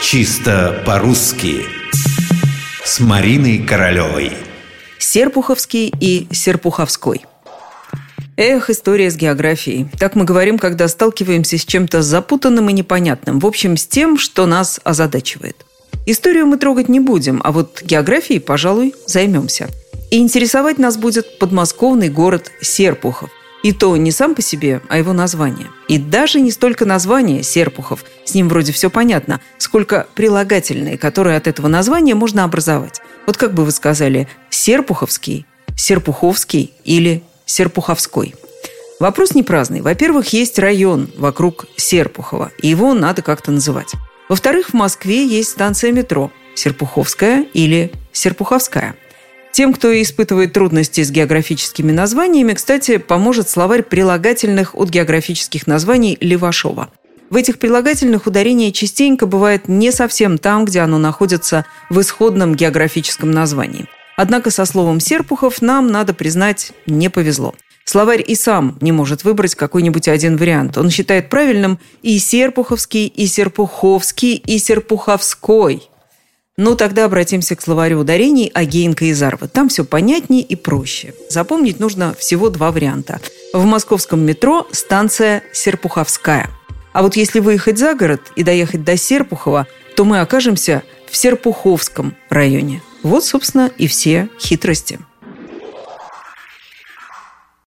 Чисто по-русски с Мариной Королевой. Серпуховский и Серпуховской. Эх, история с географией. Так мы говорим, когда сталкиваемся с чем-то запутанным и непонятным. В общем, с тем, что нас озадачивает. Историю мы трогать не будем, а вот географией, пожалуй, займемся. И интересовать нас будет подмосковный город Серпухов. И то не сам по себе, а его название. И даже не столько название Серпухов, с ним вроде все понятно, сколько прилагательные, которые от этого названия можно образовать. Вот как бы вы сказали Серпуховский, Серпуховский или Серпуховской. Вопрос не праздный. Во-первых, есть район вокруг Серпухова, и его надо как-то называть. Во-вторых, в Москве есть станция метро Серпуховская или Серпуховская. Тем, кто испытывает трудности с географическими названиями, кстати, поможет словарь прилагательных от географических названий Левашова. В этих прилагательных ударение частенько бывает не совсем там, где оно находится в исходном географическом названии. Однако со словом «Серпухов» нам, надо признать, не повезло. Словарь и сам не может выбрать какой-нибудь один вариант. Он считает правильным и «Серпуховский», и «Серпуховский», и «Серпуховской». Ну, тогда обратимся к словарю ударений Агеенко и Зарвы. Там все понятнее и проще. Запомнить нужно всего два варианта. В московском метро станция Серпуховская. А вот если выехать за город и доехать до Серпухова, то мы окажемся в Серпуховском районе. Вот, собственно, и все хитрости.